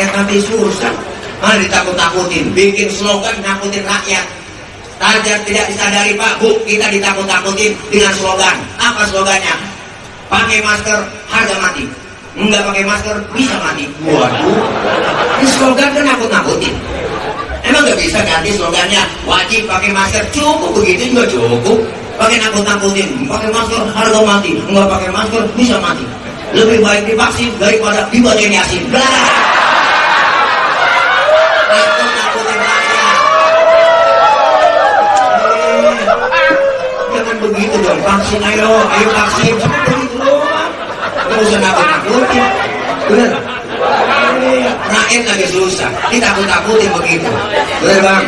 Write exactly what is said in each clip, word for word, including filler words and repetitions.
rakyat nanti susah. Malah ditakut-takutin, bikin slogan nakutin rakyat. Rakyat tidak disadari, Pak, Bu, kita ditakut-takutin dengan slogan. Apa slogannya? Pakai masker, harga mati. Enggak pakai masker, bisa mati. Waduh, ini slogan kan nakut-nakutin. Emang nggak bisa ganti slogannya? Wajib pakai masker, cukup begitu juga cukup. Pakai nakut-nakutin, pakai masker, harga mati. Enggak pakai masker, bisa mati. Lebih baik divaksin daripada dibacain Yasin. Begitu dong, vaksin ayo, ayo vaksin, cuma begitu doang, nggak usah nakut-nakutin, bener? Rakyat lagi susah, ditakut-takutin begitu, bener bang?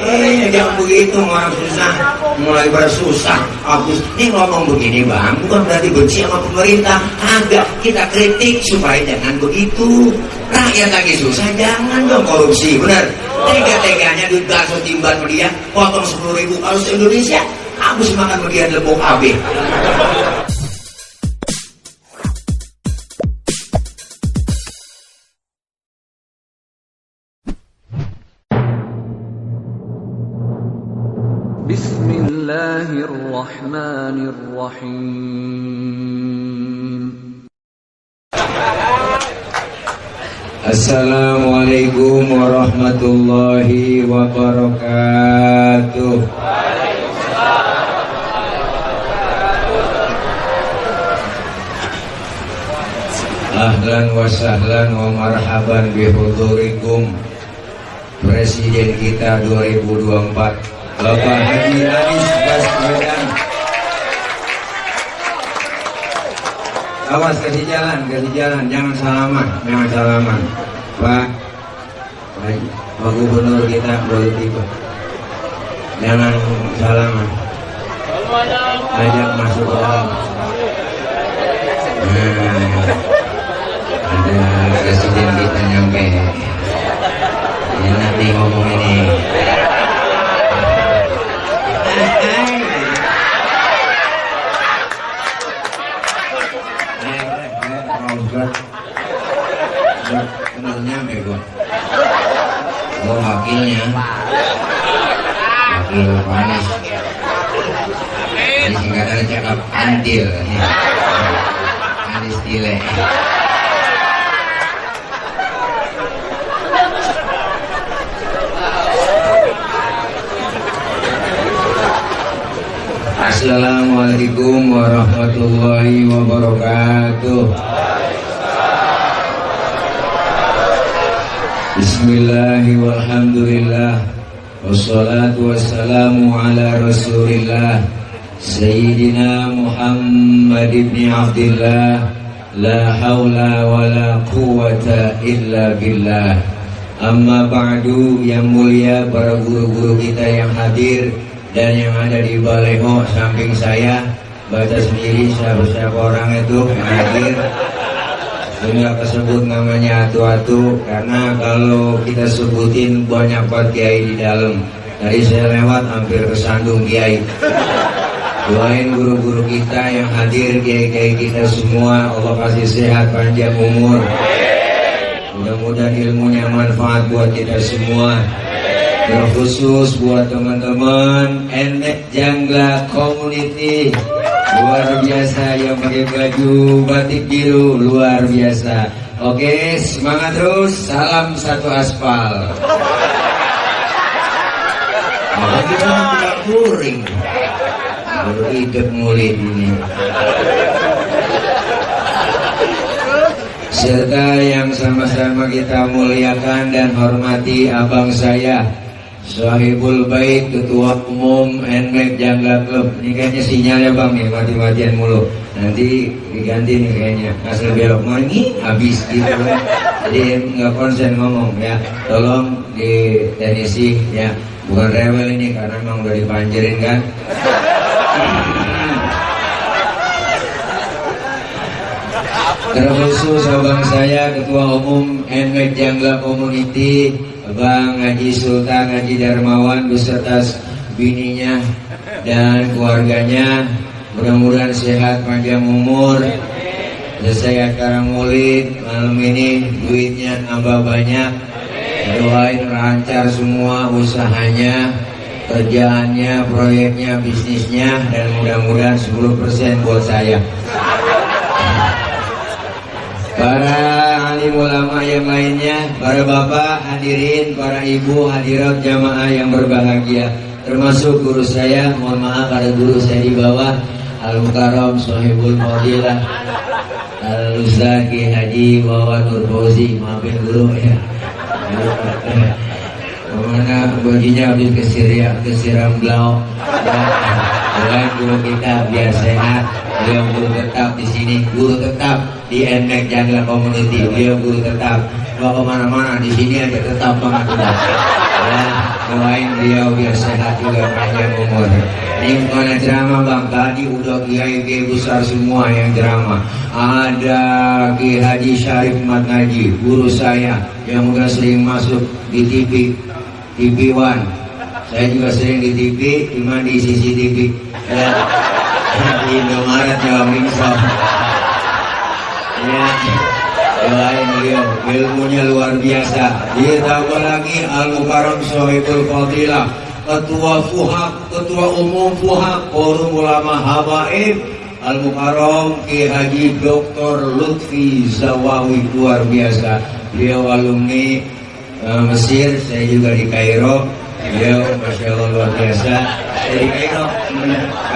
Eh, jangan begitu, orang susah, mulai bersusah, abis ini ngomong begini bang, bukan berarti benci sama pemerintah, agak kita kritik supaya jangan begitu, rakyat lagi susah, jangan dong korupsi, bener? Tega-teganya duit bakso timbal media, potong sepuluh ribu harus Indonesia. Abis makan bagian lebok abe. Bismillahirrahmanirrahim. Assalamualaikum warahmatullahi wabarakatuh. Ahlan wa sahlan wa marhaban bihudurikum Presiden kita dua ribu dua puluh empat Bapak Haji Anies Baswedan. Awas, kasih jalan, kasih jalan, jangan salaman, jangan salaman. Pak, Pak Gubernur kita politikus, jangan salaman, ajak masuk orang. Nah, ada presiden kita nyampe. Enak nih ngomong ini. Kenal nyampe gua. Gua wakilnya. Wakil Panis. Ini singkatannya cakap Andil. Andil Stile. Assalamualaikum warahmatullahi wabarakatuh. Bismillahirrahmanirrahim. Walhamdulillah. Wassalatu wassalamu ala Rasulillah Sayyidina Muhammad ibn Abdillah. La hawla wa la quwata illa billah. Amma ba'du, yang mulia para guru-guru kita yang hadir dan yang ada di Balemo samping saya, baca sendiri siapa-siapa orang itu yang hadir. Saya kesebut namanya atu-atu karena kalau kita sebutin banyak banget kiai di dalam. Tadi saya lewat hampir kesandung kiai. Doain guru-guru kita yang hadir, kiai-kiai kita semua, Allah kasih sehat panjang umur. Mudah-mudahan ilmunya manfaat buat kita semua. Terkhusus buat teman-teman M N C Jangla Community, luar biasa yang pakai baju batik biru, luar biasa. Oke, semangat terus, salam satu aspal. Nah, kita tidak kuring, baru hidup mulai ini. Serta yang sama-sama kita muliakan dan hormati abang saya Sohibul Bait, Ketua Umum N M E C Jangla Club. Ini kayaknya sinyalnya bang ya, mati-matian mulu. Nanti diganti nih kayaknya. Asal belok money habis gitu. Jadi nggak konsen ngomong ya. Tolong ditenisi ya. Bukan rewel ini karena emang udah dipanjerin kan. Terkhusus abang saya Ketua Umum N M E C Jangla Community, Bang Haji Sultan Haji Darmawan beserta bininya dan keluarganya, mudah-mudahan sehat panjang umur. selesai acara Maulid malam ini, duitnya nambah banyak. Doain lancar semua usahanya, kerjaannya, proyeknya, bisnisnya, dan mudah-mudahan sepuluh persen buat saya. Para alim ulama yang lainnya, para bapak hadirin, para ibu hadirat jamaah yang berbahagia, termasuk guru saya, mohon maaf ada guru saya di bawah, Al Mukarom, Sohibul Fadilah, Al Ustadz Haji Wawan Nurfauzi, maafin guru ya. Kemana bajunya habis ke Syria, ke siram blau. Doain guru kita biar sehat. Beliau guru tetap di sini, guru tetap di M N C Jangla Community. Beliau guru tetap. Gak kemana-mana, di sini ada tetap banget. Ya, doain beliau biar sehat juga panjang umur. Ini bukan drama bang, tadi udah kiai kiai besar semua yang drama. Ada Ki Haji Syarif Mat Naji, guru saya yang udah sering masuk di T V, T V One. Saya juga sering di T V, cuma di C C T V. Ya, di Indomaret Jawa Mingsel. Ya, doain beliau, ilmunya luar biasa. Ditambah lagi Al Mukarom Sohibul Fadilah, Ketua Fuha, Ketua Umum Fuha, Forum Ulama Habaib, Al Mukarom Ki Haji Doktor Lutfi Zawawi, luar biasa. Beliau alumni uh, Mesir, saya juga di Kairo. Beliau masya Allah luar biasa. Saya di Kairo,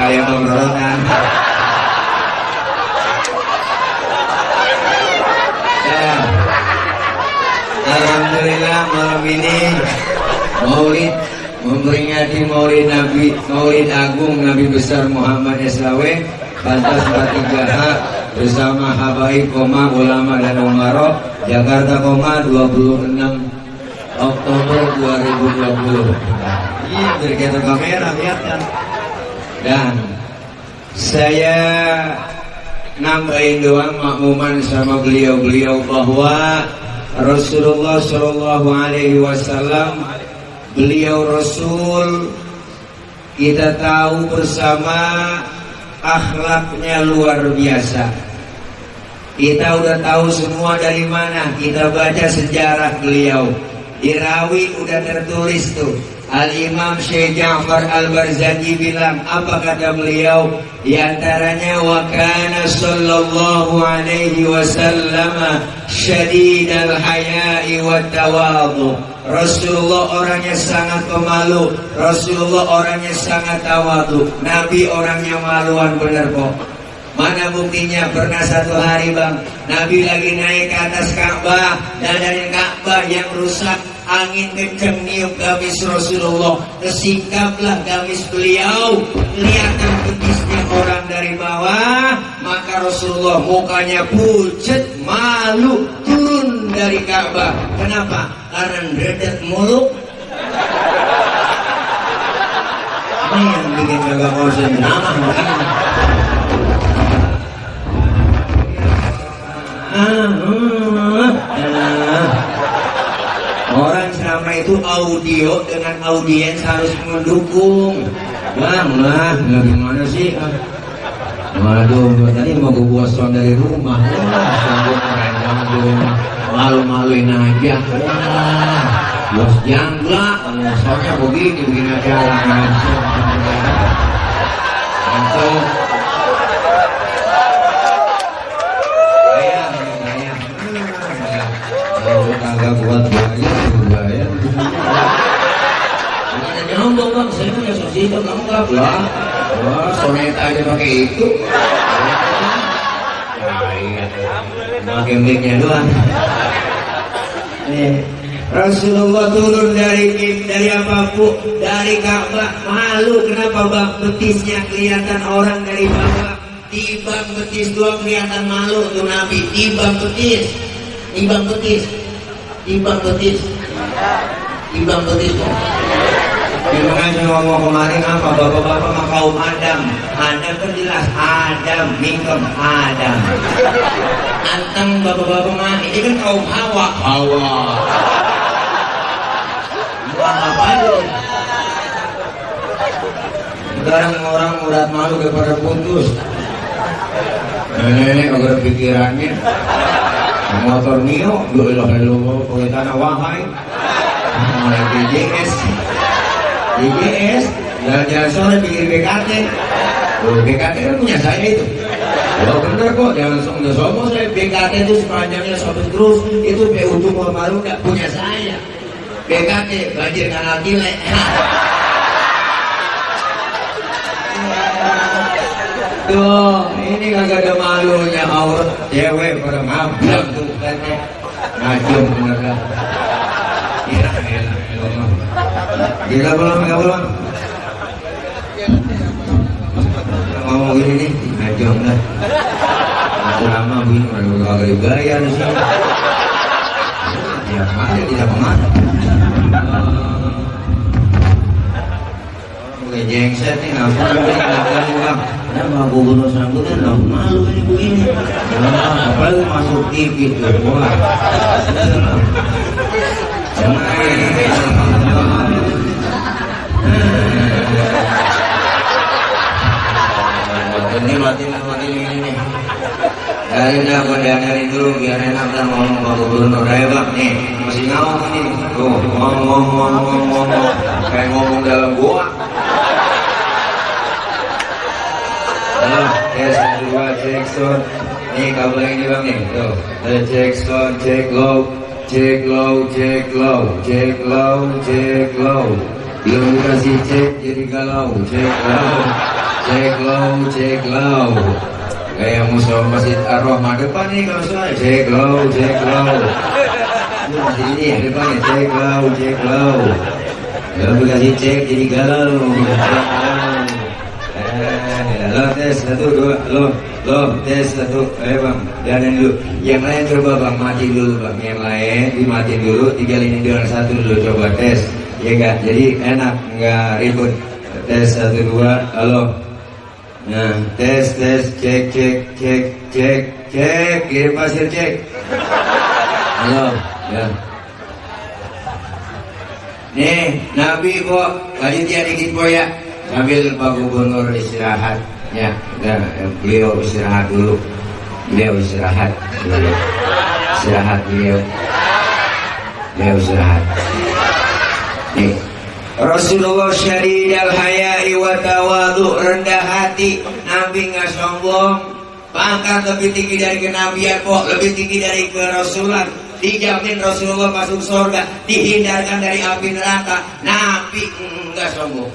kayak pemberontakan. Alhamdulillah malam ini Maulid memperingati Maulid Nabi, Maulid Agung Nabi Besar Muhammad S A W empat belas empat puluh tiga H bersama habaib, ulama dan umarok Jakarta, dua puluh enam Oktober dua ribu dua puluh. Ini berkaitan kamera kelihatan. Dan saya nambahin doang makmuman sama beliau-beliau bahwa Rasulullah Shallallahu Alaihi Wasallam, beliau Rasul, kita tahu bersama akhlaknya luar biasa. Kita udah tahu semua dari mana. Kita baca sejarah beliau. Di Rawi udah tertulis tuh. Al Imam Syekh Ja'far al Barzani bilang, apa kata beliau? Di antaranya wa kana sallallahu alaihi wasallam syadidal haya'i wa tawadhu. Rasulullah orangnya sangat pemalu, Rasulullah orangnya sangat tawadhu. Nabi orangnya maluan bener kok. Mana buktinya? Pernah satu hari bang, Nabi lagi naik ke atas Ka'bah, dan dari Ka'bah yang rusak, angin kenceng niup gamis Rasulullah, tersingkaplah gamis beliau, kelihatan putisnya orang dari bawah, maka Rasulullah mukanya pucet, malu, turun dari Ka'bah. Kenapa? Karena dedet muluk. Ini yang bikin jaga kosen nama makanya. Ah, ah, ah. Orang selama itu audio dengan audiens harus mendukung. Bang, lah, gimana sih? Waduh, tadi mau gue buat sound dari rumah. Wah, gue keranjang gue malu-maluin aja. Wah, bos jangla, soundnya begini, begini aja. Untuk Ayah, ayah Kalau kagak buat bang, saya punya susi itu kamu nggak lah, wah sonet aja pakai itu, pakai mic-nya doang. Rasulullah turun dari dari apa bu? Dari Ka'bah malu. Kenapa bang? Betisnya kelihatan orang dari bawah. Tibang betis doang kelihatan malu tuh Nabi. Tibang betis, tibang betis, tibang betis, tibang betis. Makanya ngomong kemarin apa bapak-bapak sama kaum Adam. Adam kan jelas Adam, mingkem Adam. Anteng bapak-bapak mah ini kan kaum Hawa. Hawa. Bukan apa itu. Sekarang orang udah malu daripada putus. nenek agar pikirannya motor Mio dua ilah ilah oleh tanah wahai mulai D J S D J S jalan-jalan sore pikir B K T B K T kan punya saya itu. Wah bener kok, jangan sombong saya. B K T itu sepanjangnya sobat terus itu P U Maru nggak punya saya. B K T banjir kanal Gilek. Tuh, ini kagak ada malunya aurat cewek pada mablak tuh katanya. Ngajum bener lah. Iya, iya, iya. Gila belum, gila belum. Ngomong ini nih, ngajum lah. Masih lama begini, kalau kagak digaya di sini. Ya, kemana tidak kemana. Kayak jengset nih, ngapain ngapain bang? Kenapa aku bunuh sambutnya? Nah, malu ini bu ini. Apalagi masuk T V tuh, wah. Ini mati mati ini nih. Dari dah berdandarin dulu, biar enak dan ngomong Pak Gubernur hebat nih. Masih ngawang ini, tuh ngomong ngomong ngomong ngomong, kayak ngomong dalam gua. Tes dua cek sound, nih kabel yang ini bang nih, tuh cek sound, cek low, cek low, cek low, cek low, cek low. Belum kasih cek jadi galau, cek low, cek low, cek low. Kayak musola masjid Ar-Rahman depan nih kalau saya cek low, cek low. Masjid ini ya depan nih cek low, cek low. Belum kasih cek jadi galau. Lo tes satu dua lo lo tes satu eh bang jalan dulu yang lain coba bang mati dulu bang yang lain dimatiin dulu tiga lini dua satu dulu coba tes ya enggak jadi enak enggak ribut tes satu dua halo nah tes tes cek cek cek cek cek kirim pasir cek halo ya nih Nabi kok tadi dia dikit po ya sambil Pak Gubernur istirahat. Ya, dan beliau istirahat dulu. Beliau istirahat dulu. Istirahat beliau. Beliau istirahat. Nih. Rasulullah syaridal haya'i wa tawadhu, rendah hati. Nabi enggak sombong. Pangkat lebih tinggi dari kenabian, kok lebih tinggi dari kerasulan. Dijamin Rasulullah masuk surga, dihindarkan dari api neraka. Nabi enggak sombong.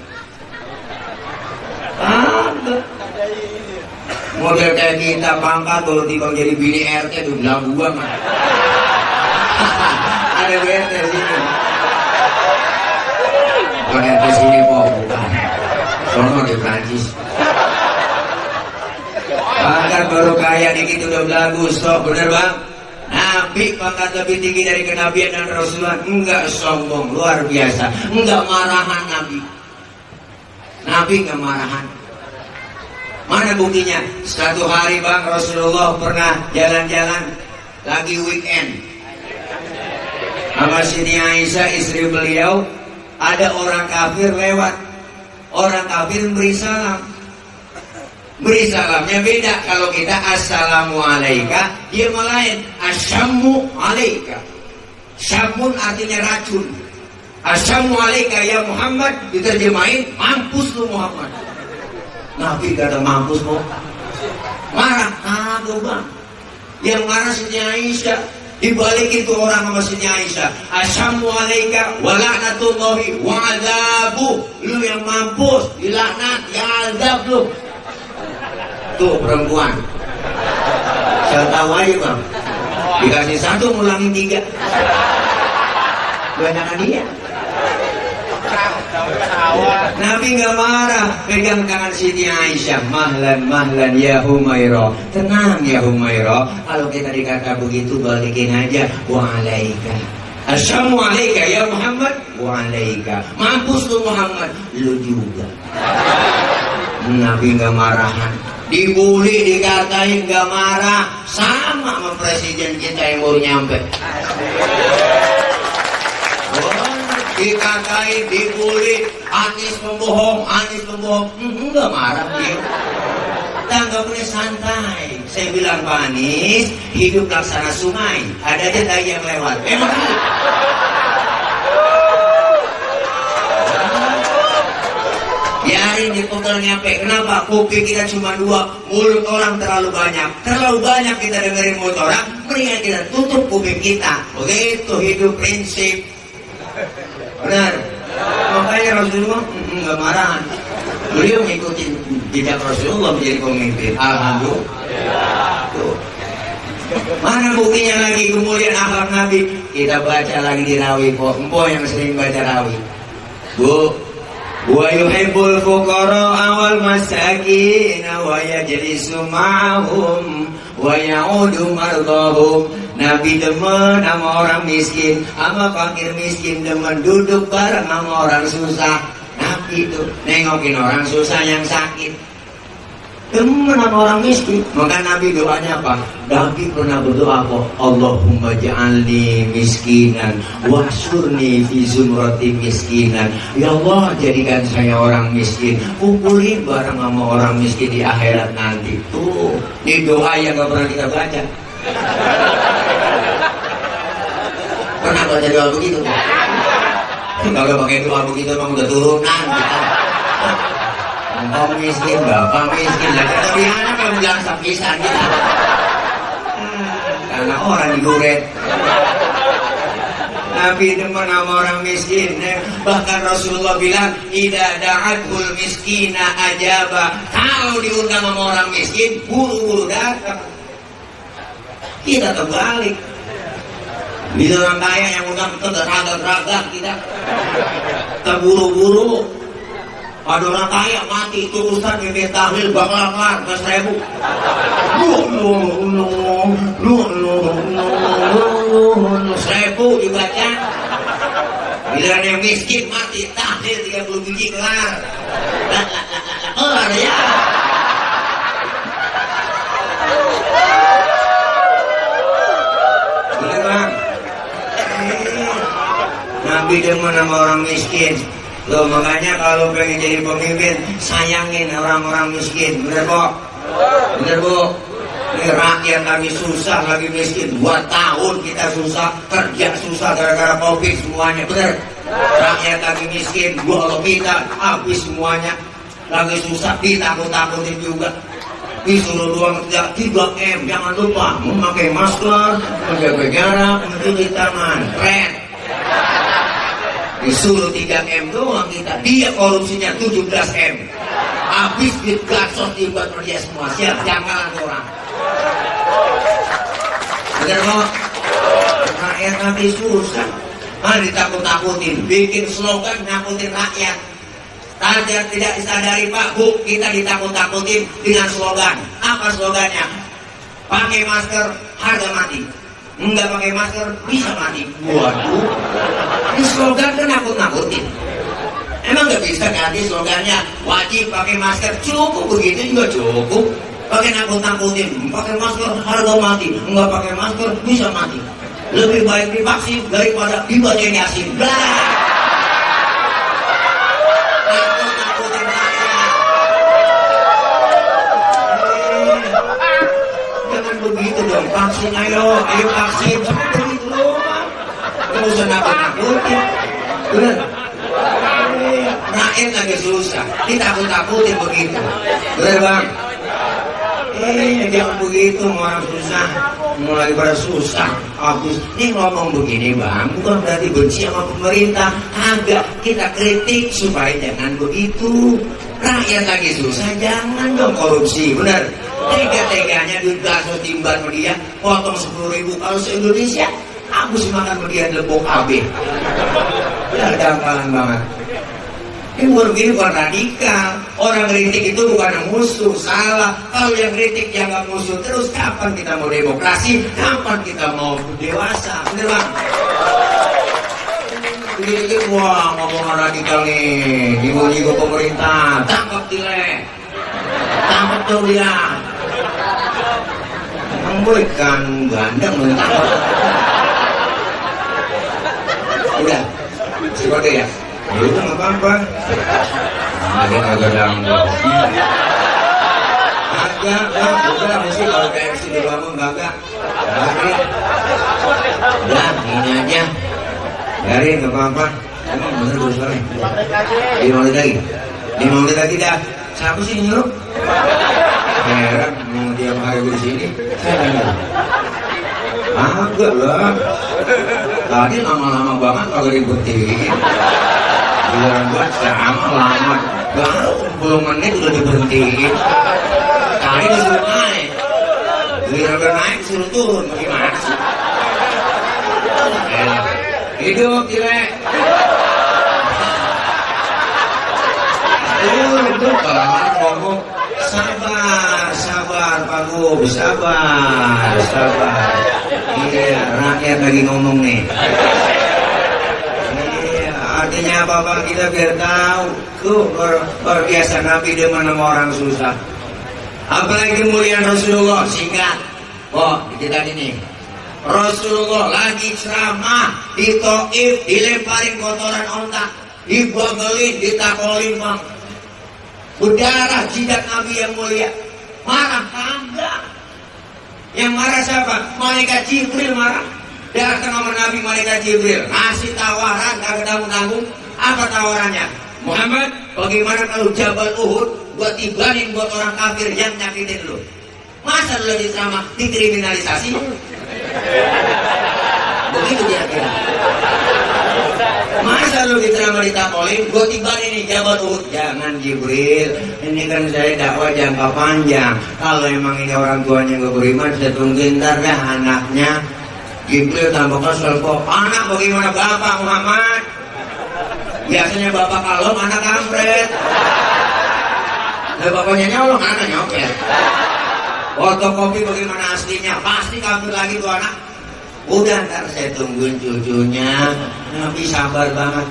Pangkat model kayak kita pangkat kalau tinggal jadi bini R T itu bilang gua mah ada B R T sini kalau R T sini kok bukan soalnya di Prancis pangkat baru kaya dikit udah belagu stop bener bang Nabi pangkat lebih tinggi dari kenabian dan Rasulullah enggak sombong luar biasa enggak marahan Nabi Nabi enggak marahan. Mana buktinya? Satu hari bang Rasulullah pernah jalan-jalan lagi weekend sama Siti Aisyah istri beliau ada orang kafir lewat. Orang kafir beri salam. Beri salamnya beda kalau kita assalamualaikum dia melain asyamualaikum. Syamun artinya racun. Assalamualaikum ya Muhammad diterjemahin mampus lu Muhammad Nabi kata mampus kok marah kagak bang yang marah Siti Aisyah dibalik itu orang sama Siti Aisyah assalamualaikum wa la'natullahi wa adzabu lu yang mampus dilaknat ya azab lu tuh perempuan saya tahu aja bang dikasih satu ngulangin tiga banyakan dia Nabi enggak marah pegang tangan Siti Aisyah mahlan mahlan ya Humairah tenang ya Humairah kalau kita dikata begitu balikin aja wa'alaika assalamualaikum ya Muhammad wa'alaika mampus lu Muhammad lu juga Nabi enggak marahan dibully dikatain enggak marah sama sama presiden kita yang baru nyampe dikatain, dibully, Anies pembohong, Anies pembohong, enggak marah dia. Jakarta nggak boleh santai. Saya bilang, Pak Anies, hidup laksana sungai. Ada aja tadi yang lewat. Memang biarin di kotor nyampe. Kenapa? Kuping kita cuma dua, mulut orang terlalu banyak. Terlalu banyak kita dengerin mulut orang, mendingan kita tutup kuping kita. Begitu hidup prinsip. Benar. Makanya Rasulullah nggak marahan. Beliau mengikuti jejak Rasulullah menjadi pemimpin. Alhamdulillah. Tuh. Mana buktinya lagi kemuliaan akhlak Nabi? Kita baca lagi di Rawi. Empo yang sering baca Rawi. Bu, wa yuhibbul fuqara awal masakin wa yajlisu ma'ahum wa ya'udu mardahum. Nabi demen sama orang miskin, sama fakir miskin, demen duduk bareng sama orang susah. Nabi itu nengokin orang susah yang sakit, demen sama orang miskin. Maka Nabi doanya apa? Nabi pernah berdoa kok, Allahumma ja'alni miskinan wahsyurni fi zumrati miskinan. Ya Allah, jadikan saya orang miskin, kumpulin bareng sama orang miskin di akhirat nanti. Tuh, ini doa yang gak pernah kita baca. Pernah baca doa begitu? Kalau pakai doa begitu emang udah turunan kita. Bapak miskin, bapak miskin, tapi anak yang bilang sepisan kita karena orang diguret. Nabi demen sama orang miskin. Bahkan Rasulullah bilang, idza da'atul miskina ajaba. Kalau diundang sama orang miskin, buru-buru datang. Kita terbalik. Di orang kaya yang undang teragak-agak kita terburu-buru. Ada orang kaya mati itu urusan bibir tahlil bakal kelar ke seribu. Lu lu lu lu lu lu seribu dibaca. Bila ada yang miskin mati tahlil tiga puluh biji kelar. Kelar ya. Nabi demen sama orang miskin. Loh, makanya kalau pengen jadi pemimpin, sayangin orang-orang miskin. Bener kok? Bener bu? Ini rakyat lagi susah, lagi miskin. Dua tahun kita susah, kerja susah gara-gara covid semuanya. Bener? Rakyat lagi miskin, dua kita habis semuanya. Lagi susah, ditakut-takutin juga. Disuruh ruang kerja tiga M, jangan lupa memakai masker, menjaga jarak, mencuci tangan. Keren. Disuruh tiga M doang kita, dia korupsinya tujuh belas M. Habis duit gasos dibuat kerja semua, siap jangkalan orang. Bener kok? Rakyat nanti susah. Nah, ditakut-takutin, bikin slogan nakutin rakyat. Rakyat tidak disadari, Pak Bu, kita ditakut-takutin dengan slogan. Apa slogannya? Pakai masker, harga mati. Enggak pakai masker, bisa mati. Waduh, ini slogan kan nakut-nakutin. Emang nggak bisa ganti slogannya, wajib pakai masker, cukup begitu juga cukup. Pakai nakut-nakutin, pakai masker, harga mati. Enggak pakai masker, bisa mati. Lebih baik divaksin daripada dibacain Yasin. Blah! Begitu dong, vaksin ayo, ayo vaksin, cuma begitu doang. Gak usah nakut-nakutin. Bener? Rakyat lagi susah, ditakut-takutin begitu. Bener bang? Eh, jangan begitu, orang susah. Mulai pada susah. Abis ini ngomong begini bang, bukan berarti benci sama pemerintah. Agak kita kritik supaya jangan begitu. Rakyat lagi susah, jangan dong korupsi. Bener? Tega-teganya duit gaso timban media, potong sepuluh ribu. Kalau se-Indonesia, habis makan media lebok A B. Benar, jangkalan banget. Ini begini bukan radikal. Orang kritik itu bukan musuh, salah. Kalau yang kritik dianggap musuh terus, kapan kita mau demokrasi? Kapan kita mau dewasa? Bener bang? Kritik, wah ngomong radikal nih, nyinggung-nyinggung pemerintah, tangkap dilek, tangkap tuh dia. Emang ikan gandeng mentang. Udah, seperti ya. Ya itu nggak apa-apa. Agak-agak dangdut. Enggak, enggak, enggak sih kalau K F C di luar mah enggak, enggak. Udah, gini aja. Biarin, enggak apa-apa. Emang bener gue sekarang. Di Maulid lagi. Di Maulid lagi dah. Siapa sih nyuruh? Heran, mau tiap hari gue di sini. Ah, enggak lah. Tadi lama-lama banget kalau ributin. Bilang gue sama lama. Baru sepuluh menit udah diberhentiin. Kali disuruh naik. Biar udah naik suruh turun. Gimana sih? Eh, hidup, gile. Hidup, hidup. Kalau orang ngomong, sabar, sabar, Pak Gub. Sabar, sabar. Iya, rakyat lagi ngomong nih. Artinya apa-apa kita biar tahu tuh perbiasaan Nabi dengan orang susah. Apalagi kemuliaan Rasulullah singkat. Oh, kita ini Rasulullah lagi ceramah di Thaif, dilemparin kotoran onta, dibogelin, ditakolin bang. Berdarah jidat Nabi yang mulia. Marah tambah. Yang marah siapa? Malaikat Jibril marah. Datang sama Nabi Malaikat Jibril, ngasih tawaran, gak tanggung-tanggung. Apa tawarannya? Muhammad, bagaimana kalau Jabal Uhud buat tibanin buat orang kafir yang nyakitin lu? Masa lu lagi sama dikriminalisasi? Begitu dia kira. Masa lu diterima ditakolin, gue tibanin nih Jabal Uhud. Jangan Jibril, ini kan saya dakwah jangka panjang. Kalau emang ini orang tuanya gak beriman, saya tungguin ntar dah anaknya Jibril tambahkan selko, anak bagaimana bapak Muhammad? Biasanya bapak kalem, anak kampret. Nah, bapaknya nyolong, anak nyopet. Fotokopi bagaimana aslinya? Pasti kampret lagi tuh anak. Udah ntar saya tungguin cucunya. Nabi sabar banget.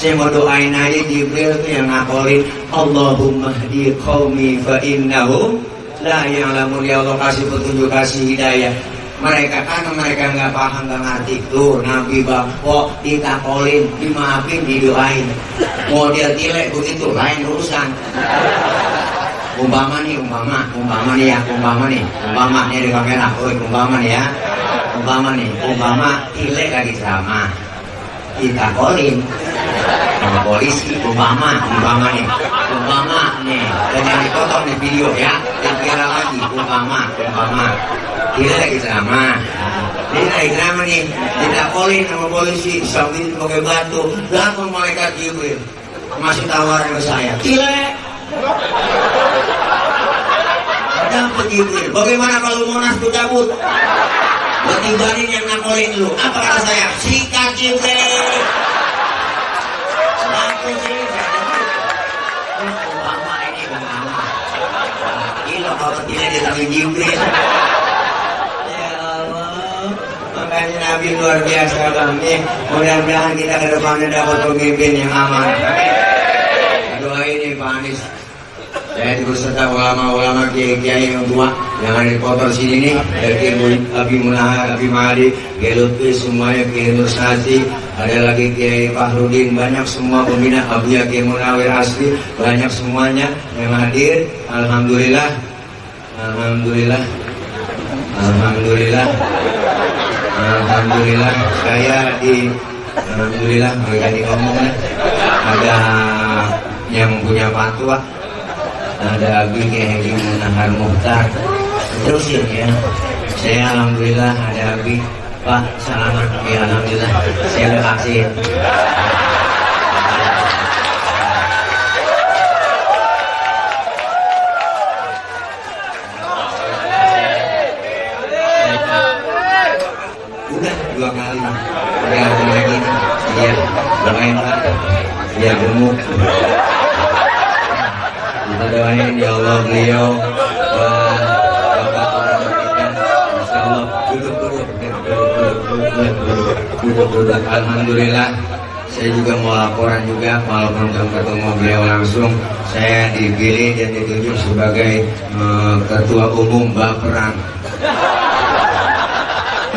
Saya mau doain aja Jibril tuh yang nakolin. Allahumma hdi qaumi fa innahum la ya'lamun. Ya Allah kasih petunjuk, kasih hidayah. Mereka kan mereka nggak paham, nggak ngerti tuh Nabi Bapak ditakolin, dimaafin, didoain. Mau dia tilek begitu lain urusan. Umpama nih, umpama, umpama nih ya, umpama nih, umpama nih di kamera, oi, umpama nih ya, umpama nih, umpama tilek lagi sama ditakolin sama polisi, umpama, umpama nih, umpama nih, dan yang dipotong di video ya, dikira lagi, umpama, umpama. Dia lagi drama, dia lagi drama nih, ditakolin sama polisi, disambilin pakai batu, datang malaikat Jibril, masih tawaran ke saya, tilek. Dapat Jibril, bagaimana kalau Monas tuh cabut? Bertibanin yang nakolin lu, apa kata saya? Sikat Jibril. Laku sih, lama ini lama. Gila kalau tilek ditambahin Jibril. Nabi luar biasa bang, eh, mudah-mudahan kita ke depannya dapat pemimpin yang aman. Doain nih Pak Anies. Saya terus serta ulama-ulama kiai-kiai yang tua yang ada di kotor sini nih, dari Abi Munahar, Abi Mahdi, Kiai Lutfi, semuanya Kiai Nusati, ada lagi Kiai Fahrudin, banyak semua pembina Abuya Kiai Munawir Asli, banyak semuanya yang hadir. Alhamdulillah, alhamdulillah, alhamdulillah. Alhamdulillah saya di Alhamdulillah mereka di ngomongnya ada yang punya fatwa, ada Abi Kiai Munahar Muhtar. Terusin ya, saya alhamdulillah ada Abi Pak Salamat ya, alhamdulillah saya udah vaksin. Dua kali, dia ngomong lagi, dia doain lah, dia gemuk. Kita doain ya Allah beliau, bapak orang kita, insya Allah duduk duduk, duduk duduk. Alhamdulillah, saya juga mau laporan juga, walaupun belum ketemu beliau langsung, saya dipilih dan ditunjuk sebagai uh, ketua umum Baperang.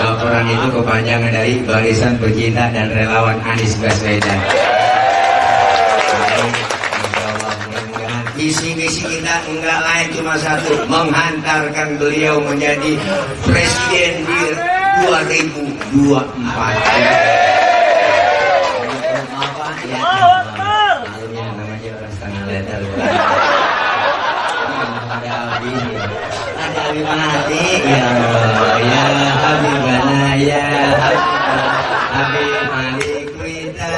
Laporan itu kepanjangan dari Barisan Pecinta dan Relawan Anies Baswedan. Insya Allah mudah-mudahan visi misi kita enggak lain cuma satu, menghantarkan beliau menjadi presiden di dua ribu dua puluh empat. Mati ya Allah ya Habibana ya Habib Malik kita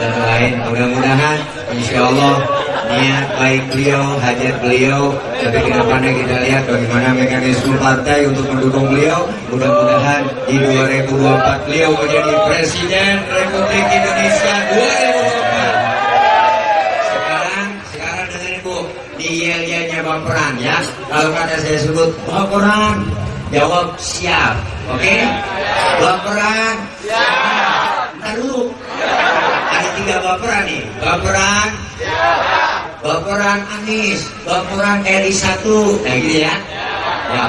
dan lain, mudah-mudahan insya Allah niat baik beliau, hajat beliau, tapi kedepannya kita lihat bagaimana mekanisme partai untuk mendukung beliau. Mudah-mudahan di dua ribu dua puluh empat beliau menjadi Presiden Republik Indonesia dua ribu dua puluh empat. Yel-yelnya Baperang ya. Kalau kata saya sebut Baperang, jawab siap. Oke? Okay? Baperang siap. Ntar dulu. Ada tiga Baperang nih. Baperang siap. Baperang Anies, Baperang R I satu. Nah gitu ya. Ya.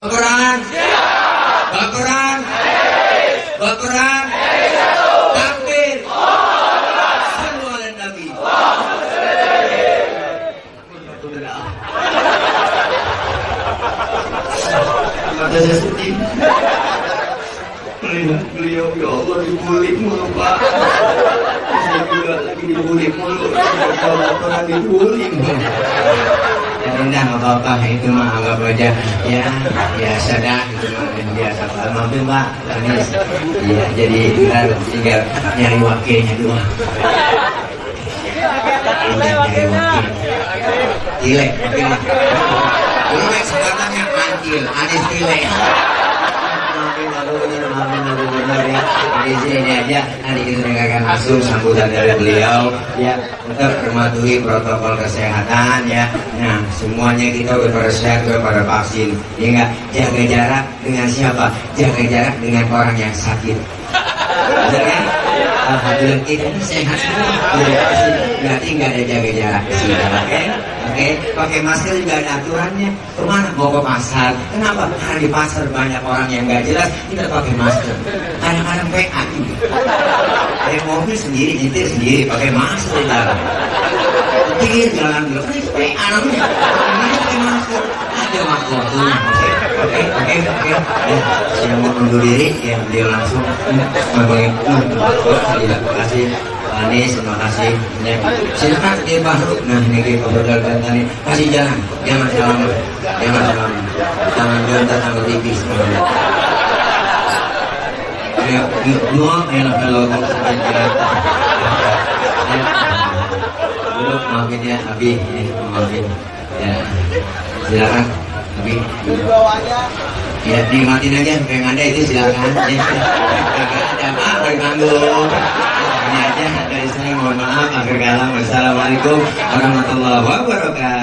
Baperang siap. Baperang Anies. Baperang saya sedih melihat beliau, ya Allah, dibully mulu Pak, saya juga lagi dibully mulu, kalau pernah dibully mulu ya udah gak apa-apa, itu mah anggap aja ya biasa dah, itu mah biasa Pak, mampir Pak Anies ya, jadi kita tinggal nyari wakilnya doang, nyari wakilnya gilek, wakilnya gilek sekarangnya Anjil, Anies Pilek. Maafin aku bener, maafin aku bener ya. Di sini aja, nanti kita dengarkan langsung sambutan dari beliau ya. Tetap mematuhi protokol kesehatan ya. Nah, semuanya kita berpersepsi kepada vaksin. Ya enggak, jaga jarak dengan siapa? Jaga jarak dengan orang yang sakit. Bener ya? Alhamdulillah kita sehat semua. Berarti nggak ada jaga jarak di sini, oke? Oke, pakai masker juga ada aturannya. Kemana? Mau ke pasar. Kenapa? Karena di pasar banyak orang yang nggak jelas. Kita pakai masker. Kadang-kadang P A juga. Pakai mobil sendiri, nyetir sendiri, pakai masker di dalam. Pikir jalan dulu. P A namanya. Ini pakai masker. Ada masker tuh. Oke, oke, oke. Saya mau undur diri, ya beliau langsung membangun. Terima kasih, Pak Anies, terima kasih. Silakan dia baru. Nah, ini Pak Bapak Bapak kasih jalan, jangan salam, jangan salam, jangan jontar tangga tipis. Ya, mau elok elok sampai Jakarta. Belum maafin ya, Abi, maafin. Ya, silakan. Tapi ya nikmatin aja yang ada itu silakan. Ya, agak ada maaf bertanggung. Ini aja dari saya mohon maaf akhir kalam. Wassalamualaikum warahmatullahi wabarakatuh.